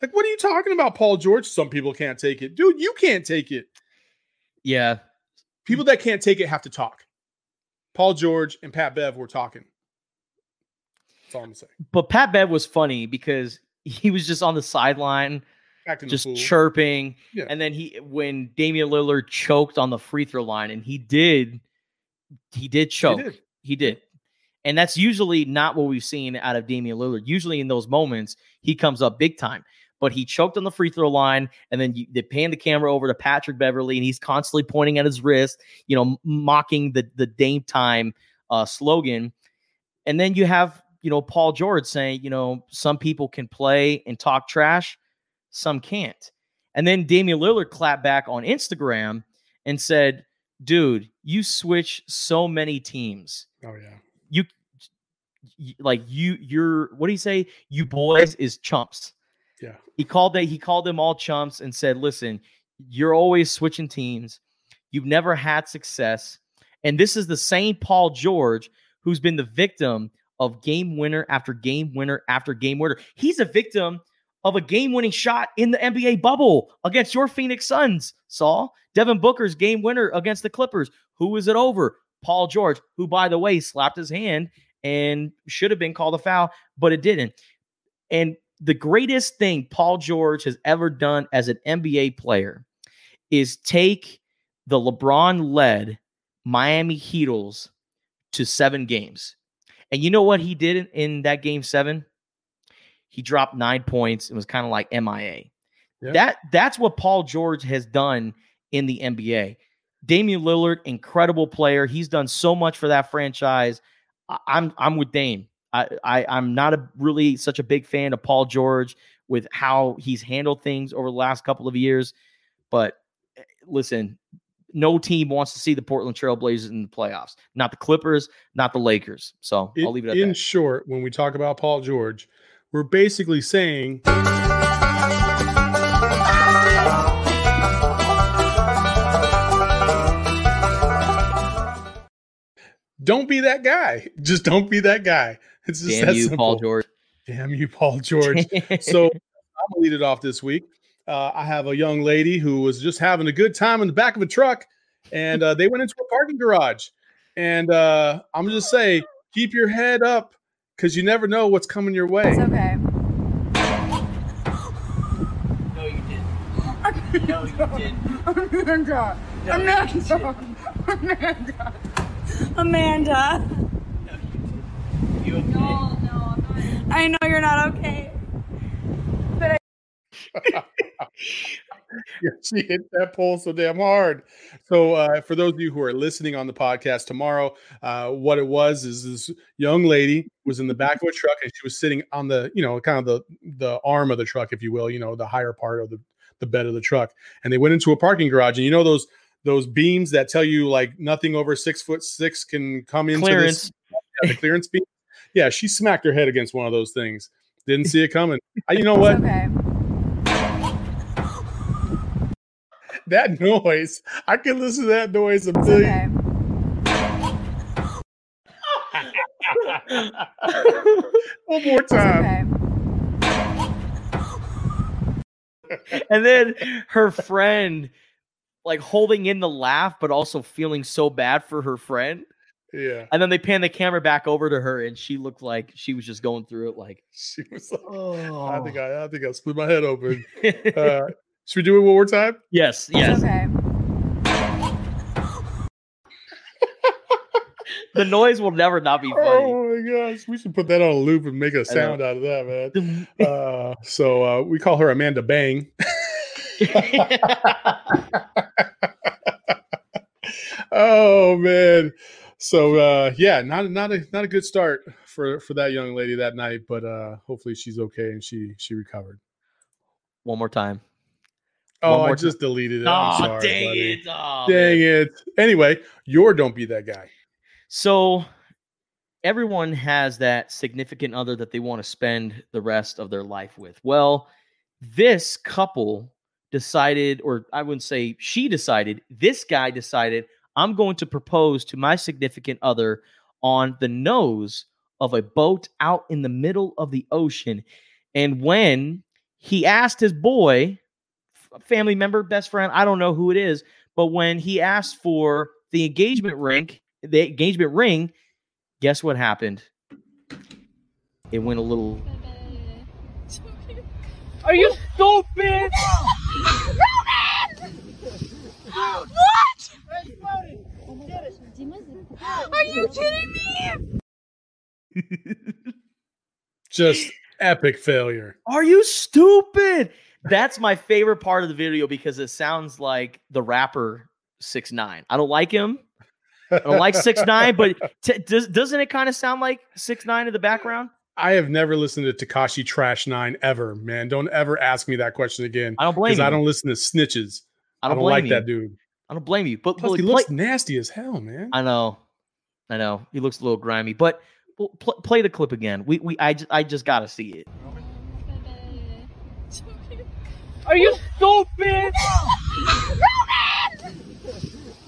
Like, what are you talking about, Paul George? Some people can't take it. Dude, you can't take it. Yeah. People that can't take it have to talk. Paul George and Pat Bev were talking. That's all I'm saying. But Pat Bev was funny because he was just on the sideline, just chirping. Yeah. And then when Damian Lillard choked on the free throw line, and he did choke. He did. And that's usually not what we've seen out of Damian Lillard. Usually in those moments, he comes up big time. But he choked on the free throw line, and then they panned the camera over to Patrick Beverley, and he's constantly pointing at his wrist, you know, mocking the Dame Time slogan. And then you have, you know, Paul George saying, you know, some people can play and talk trash, some can't. And then Damian Lillard clapped back on Instagram and said, dude, you switch so many teams. Oh, yeah. What do you say? You boys is chumps. Yeah. He called them all chumps and said, listen, you're always switching teams. You've never had success. And this is the same Paul George who's been the victim of game winner after game winner after game winner. He's a victim of a game-winning shot in the NBA bubble against your Phoenix Suns, Saul. Devin Booker's game winner against the Clippers. Who is it over? Paul George, who, by the way, slapped his hand and should have been called a foul, but it didn't. And the greatest thing Paul George has ever done as an NBA player is take the LeBron-led Miami Heatles to 7 games. And you know what he did in that game 7? He dropped 9 points and was kind of like MIA. Yep. That's what Paul George has done in the NBA. Damian Lillard, incredible player. He's done so much for that franchise. I'm with Dame. I'm not really such a big fan of Paul George with how he's handled things over the last couple of years. But listen, no team wants to see the Portland Trail Blazers in the playoffs. Not the Clippers, not the Lakers. So I'll leave it at that. In short, when we talk about Paul George, we're basically saying... don't be that guy. Just don't be that guy. It's just damn that you, simple. Paul George. Damn you, Paul George. So I'm going to lead it off this week. I have a young lady who was just having a good time in the back of a truck, and they went into a parking garage. And I'm just say, keep your head up because you never know what's coming your way. It's okay. No, you didn't. No, you didn't. Amanda. No, Amanda. Amanda. Amanda. No, you okay? No, I'm not. I know you're not okay. But she hit that pole so damn hard. So for those of you who are listening on the podcast tomorrow, what it was is this young lady was in the back of a truck and she was sitting on the, you know, kind of the arm of the truck, if you will, you know, the higher part of the bed of the truck. And they went into a parking garage and you know those beams that tell you like nothing over 6'6" can come into clearance. The clearance beam. Yeah. She smacked her head against one of those things. Didn't see it coming. You know what? Okay. That noise. I could listen to that noise. Okay. One more time. Okay. And then her friend, like holding in the laugh, but also feeling so bad for her friend. Yeah. And then they pan the camera back over to her, and she looked like she was just going through it. Like she was like, "Oh, I think I split my head open." Should we do it one more time? Yes. Yes. Okay. The noise will never not be funny. Oh my gosh, we should put that on a loop and make a sound out of that, man. So we call her Amanda Bang. Oh man. So not a good start for that young lady that night, but hopefully she's okay and she recovered. One more time. Oh, I just deleted it. I'm sorry, buddy. Dang it. Anyway, don't be that guy. So everyone has that significant other that they want to spend the rest of their life with. Well, this couple decided, or I wouldn't say she decided, this guy decided, I'm going to propose to my significant other on the nose of a boat out in the middle of the ocean. And when he asked his boy, family member, best friend, I don't know who it is, but when he asked for the engagement ring, guess what happened? It went a little. Are you stupid? Roman! What? Are you kidding me? Just epic failure. Are you stupid? That's my favorite part of the video because it sounds like the rapper 6ix9ine. I don't like him. I don't like 6ix9ine, but doesn't it kind of sound like 6ix9ine in the background? I have never listened to Tekashi Trash 9 ever, man. Don't ever ask me that question again. I don't blame you. Because I don't listen to snitches. I don't like that dude. I don't blame you. But plus, he looks nasty as hell, man. I know. He looks a little grimy. But play the clip again. I just got to see it. Are you stupid?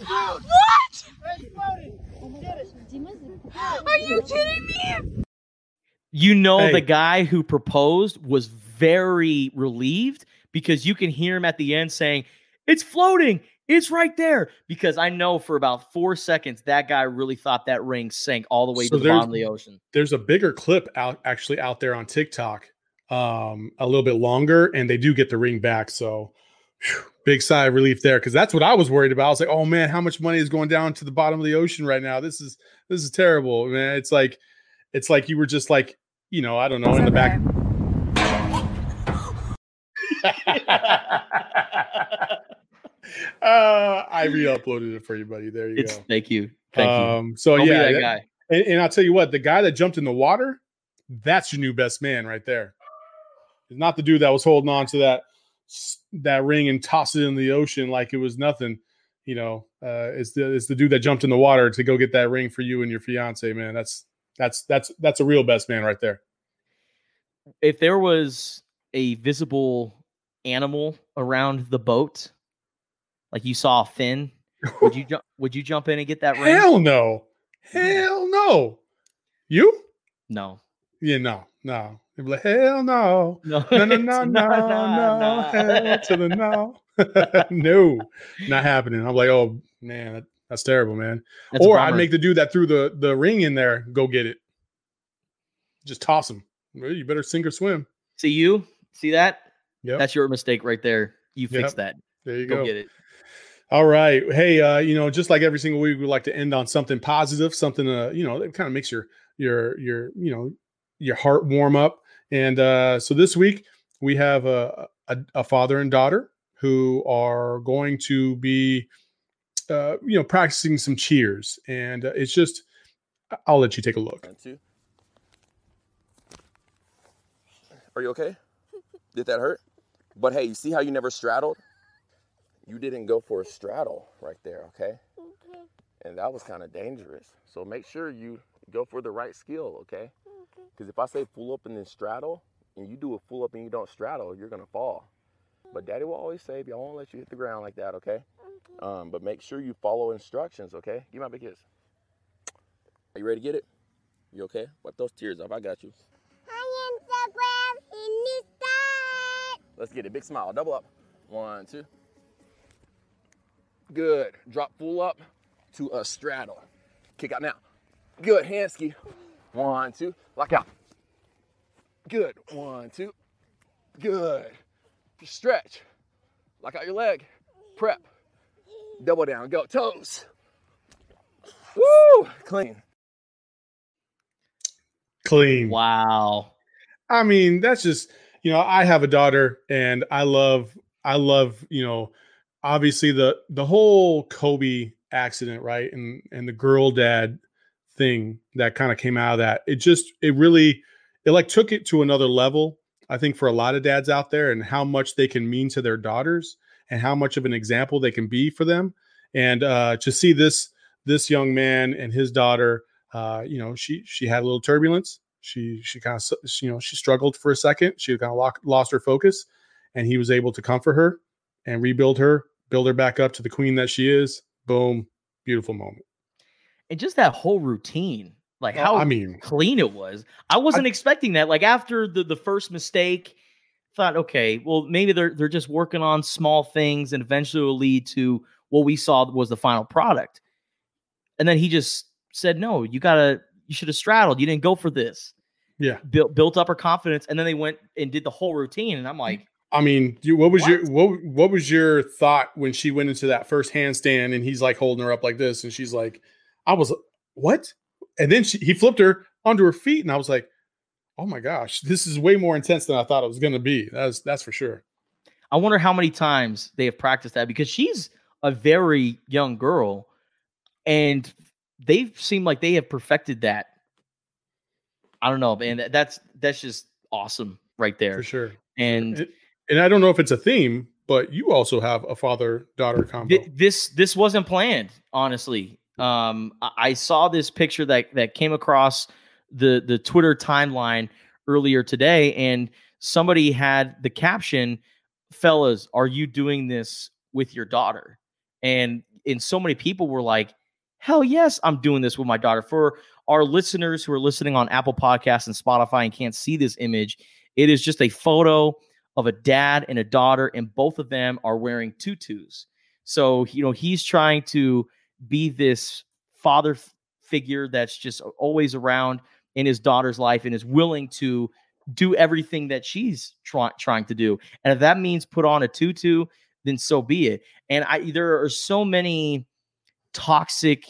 Roman! What? Are you kidding me? You know, the guy who proposed was very relieved because you can hear him at the end saying, it's floating. It's right there. Because I know for about 4 seconds, that guy really thought that ring sank all the way to the bottom of the ocean. There's a bigger clip out there on TikTok, a little bit longer, and they do get the ring back. So big sigh of relief there, because that's what I was worried about. I was like, oh man, how much money is going down to the bottom of the ocean right now? This is terrible, man. It's like you were just like, you know, I don't know, in the back. I re-uploaded it for you, buddy. There you go. Thank you. So I'll be that guy. And I'll tell you what, the guy that jumped in the water, that's your new best man right there. It's not the dude that was holding on to that ring and tossed it in the ocean like it was nothing. You know, it's the dude that jumped in the water to go get that ring for you and your fiance, man. That's a real best man right there. If there was a visible animal around the boat, like you saw a fin, would you jump in and get that ring? Hell no. You? No. Yeah, no. They'd be like, hell no. No. Hell to the no. No, not happening. I'm like, oh man, that's terrible, man. That's or I'd make the dude that threw the ring in there go get it. Just toss him. You better sink or swim. See that? Yep. That's your mistake right there. You fixed that. There you go. Get it. All right. Hey, just like every single week, we like to end on something positive, something that kind of makes your heart warm up. And so this week we have a father and daughter who are going to be practicing some cheers, and it's just, I'll let you take a look. Are you okay? Did that hurt? But hey, you see how you never straddled? You didn't go for a straddle right there, okay? Okay. And that was kind of dangerous. So make sure you go for the right skill, okay? Okay. Because if I say pull up and then straddle, and you do a pull up and you don't straddle, you're going to fall. But Daddy will always save you. I won't let you hit the ground like that, okay? Okay. But make sure you follow instructions, okay? Give me my big kiss. Are you ready to get it? You okay? Wipe those tears off. I got you. Let's get it. Big smile. Double up. 1, 2. Good. Drop full up to a straddle. Kick out now. Good. Hand ski. 1, 2. Lock out. Good. 1, 2. Good. Stretch. Lock out your leg. Prep. Double down. Go. Toes. Woo! Clean. Clean. Wow. I mean, that's just, you know, I have a daughter and I love, you know, obviously the whole Kobe accident, right? And the girl dad thing that kind of came out of that. It really took it to another level, I think, for a lot of dads out there, and how much they can mean to their daughters and how much of an example they can be for them. And to see this young man and his daughter, you know, she had a little turbulence. She kind of, you know, she struggled for a second. She kind of lost her focus, and he was able to comfort her and rebuild her, build her back up to the queen that she is. Boom. Beautiful moment. And just that whole routine, like how clean it was. I wasn't expecting that. Like after the first mistake, thought, okay, well, maybe they're just working on small things and eventually will lead to what we saw was the final product. And then he just said, no, you should have straddled. You didn't go for this. Yeah. Built up her confidence. And then they went and did the whole routine. And I'm like, I mean, what was your thought when she went into that first handstand and he's like holding her up like this? And she's like, I was what? And then he flipped her onto her feet. And I was like, oh my gosh, this is way more intense than I thought it was going to be. That's for sure. I wonder how many times they have practiced that, because she's a very young girl and they seem like they have perfected that. I don't know, man. That's just awesome right there. For sure. And I don't know if it's a theme, but you also have a father-daughter combo. This wasn't planned, honestly. I saw this picture that came across the Twitter timeline earlier today, and somebody had the caption, "Fellas, are you doing this with your daughter?" And so many people were like, hell yes, I'm doing this with my daughter. For our listeners who are listening on Apple Podcasts and Spotify and can't see this image, it is just a photo of a dad and a daughter, and both of them are wearing tutus. So, you know, he's trying to be this father figure that's just always around in his daughter's life and is willing to do everything that she's trying to do. And if that means put on a tutu, then so be it. And there are so many toxic,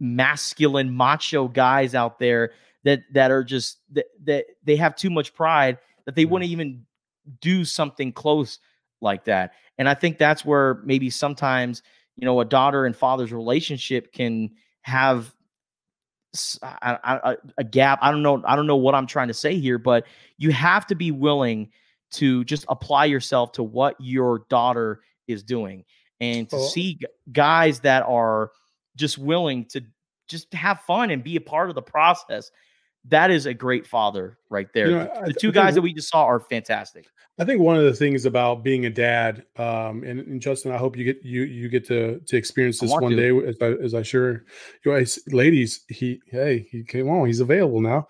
masculine, macho guys out there that are just that they have too much pride that they wouldn't even do something close like that. And I think that's where maybe sometimes, you know, a daughter and father's relationship can have a gap. I don't know what I'm trying to say here, but you have to be willing to just apply yourself to what your daughter is doing, and to see guys that are just willing to just have fun and be a part of the process. That is a great father right there. You know, the two guys that we just saw are fantastic. I think one of the things about being a dad, and Justin, I hope you get to experience this one day, as I sure, you guys, ladies, he came on, he's available now.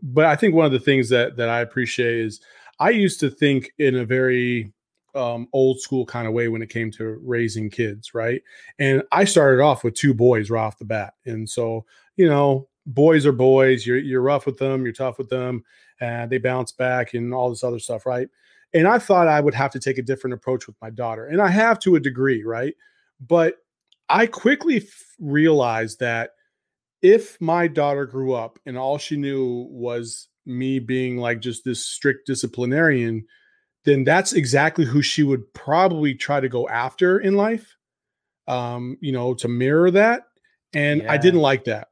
But I think one of the things that I appreciate is I used to think in a very old school kind of way when it came to raising kids, right? And I started off with two boys right off the bat, and so, you know, boys are boys. You're rough with them. You're tough with them. And they bounce back and all this other stuff, right? And I thought I would have to take a different approach with my daughter. And I have, to a degree, right? But I quickly realized that if my daughter grew up and all she knew was me being like just this strict disciplinarian, then that's exactly who she would probably try to go after in life, you know, to mirror that. And yeah. I didn't like that.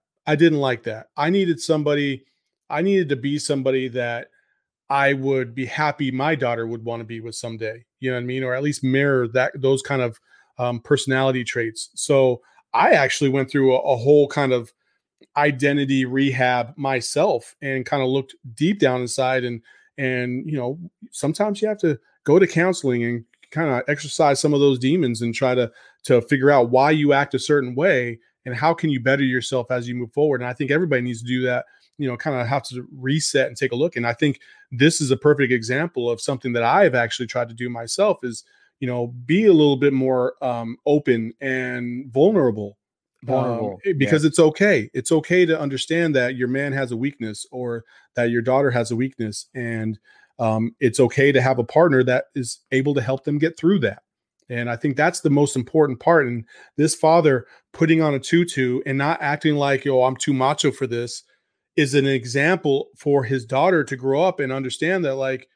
I needed to be somebody that I would be happy my daughter would want to be with someday. You know what I mean? Or at least mirror those kind of personality traits. So I actually went through a whole kind of identity rehab myself, and kind of looked deep down inside. And, you know, sometimes you have to go to counseling and kind of exercise some of those demons and try to figure out why you act a certain way. And how can you better yourself as you move forward? And I think everybody needs to do that, you know, kind of have to reset and take a look. And I think this is a perfect example of something that I've actually tried to do myself is, you know, be a little bit more open and vulnerable. Because it's okay. It's okay to understand that your man has a weakness or that your daughter has a weakness. And it's okay to have a partner that is able to help them get through that. And I think that's the most important part. And this father putting on a tutu and not acting like, yo, I'm too macho for this is an example for his daughter to grow up and understand that, like,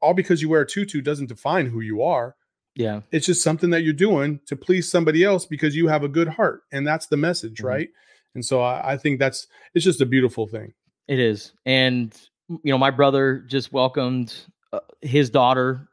all because you wear a tutu doesn't define who you are. Yeah. It's just something that you're doing to please somebody else because you have a good heart. And that's the message, mm-hmm. right? And so I think that's, it's just a beautiful thing. It is. And, you know, my brother just welcomed his daughter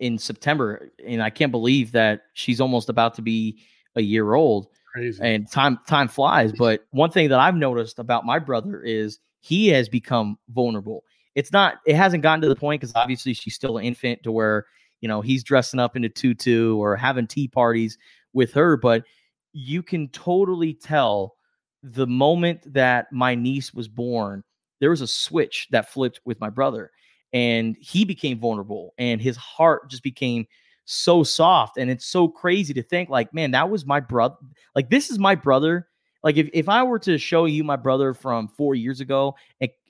in September. And I can't believe that she's almost about to be a year old. Crazy. And time flies. But one thing that I've noticed about my brother is he has become vulnerable. It's not, it hasn't gotten to the point, because obviously she's still an infant, to where, you know, he's dressing up in a tutu or having tea parties with her. But you can totally tell the moment that my niece was born, there was a switch that flipped with my brother, and he became vulnerable, and his heart just became so soft. And it's so crazy to think, like, man, that was my brother. Like, this is my brother. Like, if I were to show you my brother from 4 years ago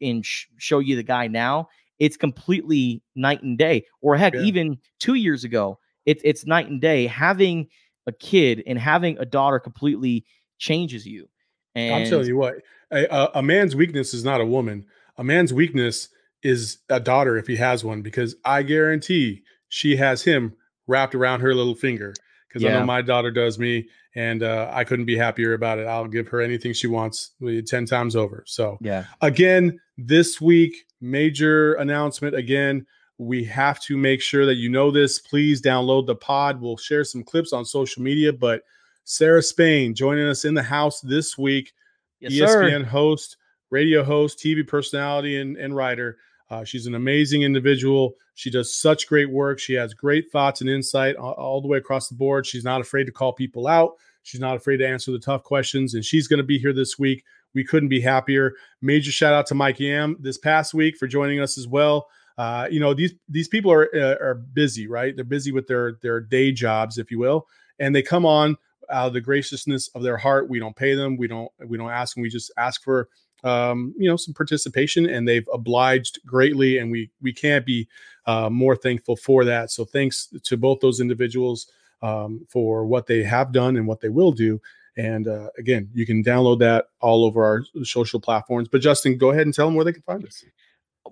and show you the guy now, it's completely night and day. Or heck, even 2 years ago, it's night and day. Having a kid and having a daughter completely changes you. And I'm telling you what, a man's weakness is not a woman. A man's weakness is a daughter, if he has one, because I guarantee she has him wrapped around her little finger. Because I know my daughter does me, and I couldn't be happier about it. I'll give her anything she wants 10 times over. So again, this week, major announcement. Again, we have to make sure that you know this. Please download the pod. We'll share some clips on social media, but Sarah Spain joining us in the house this week, ESPN host, radio host, TV personality, and writer. She's an amazing individual. She does such great work. She has great thoughts and insight all the way across the board. She's not afraid to call people out. She's not afraid to answer the tough questions, and she's going to be here this week. We couldn't be happier. Major shout out to Mike Yam this past week for joining us as well. You know, these people are busy, right? They're busy with their day jobs, if you will, and they come on out of the graciousness of their heart. We don't pay them. We don't ask them. We just ask for some participation, and they've obliged greatly, and we can't be more thankful for that. So thanks to both those individuals for what they have done and what they will do. And again, you can download that all over our social platforms. But Justin, go ahead and tell them where they can find us.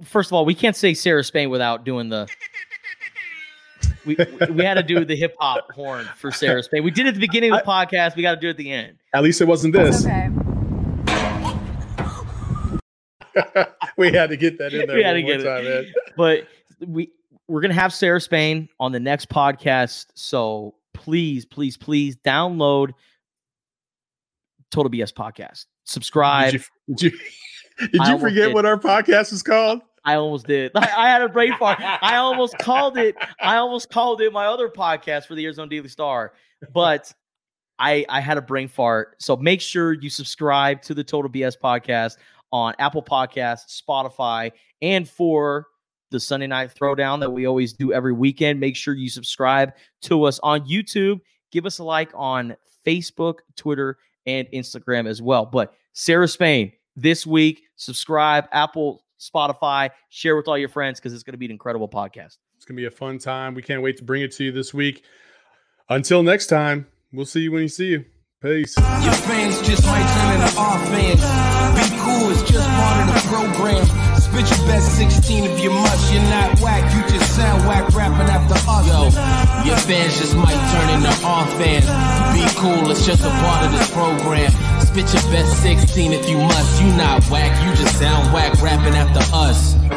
First of all, we can't say Sarah Spain without doing the we had to do the hip hop horn for Sarah Spain. We did it at the beginning of the podcast. We got to do it at the end. At least it wasn't this. Okay. We had to get that in there. We had to get time, it. Man. But we're going to have Sarah Spain on the next podcast. So please, please, please download Total BS Podcast. Subscribe. Did you forget what our podcast is called? I almost did. I had a brain fart. I almost called it my other podcast for the Arizona Daily Star, but I had a brain fart. So make sure you subscribe to the Total BS Podcast on Apple Podcasts, Spotify, and for the Sunday Night Throwdown that we always do every weekend. Make sure you subscribe to us on YouTube. Give us a like on Facebook, Twitter, and Instagram as well. But Sarah Spain, this week, subscribe, Apple, Spotify, share with all your friends, because it's going to be an incredible podcast. It's going to be a fun time. We can't wait to bring it to you this week. Until next time, we'll see you when you see you. Peace. Your fans just might turn into our fans. Be cool, it's just part of the program. Spit your best 16 if you must. You're not whack, you just sound whack rapping after us. Yo, your fans just might turn into our fans. Be cool, it's just a part of this program. Spit your best 16 if you must. You not whack, you just sound whack rapping after us.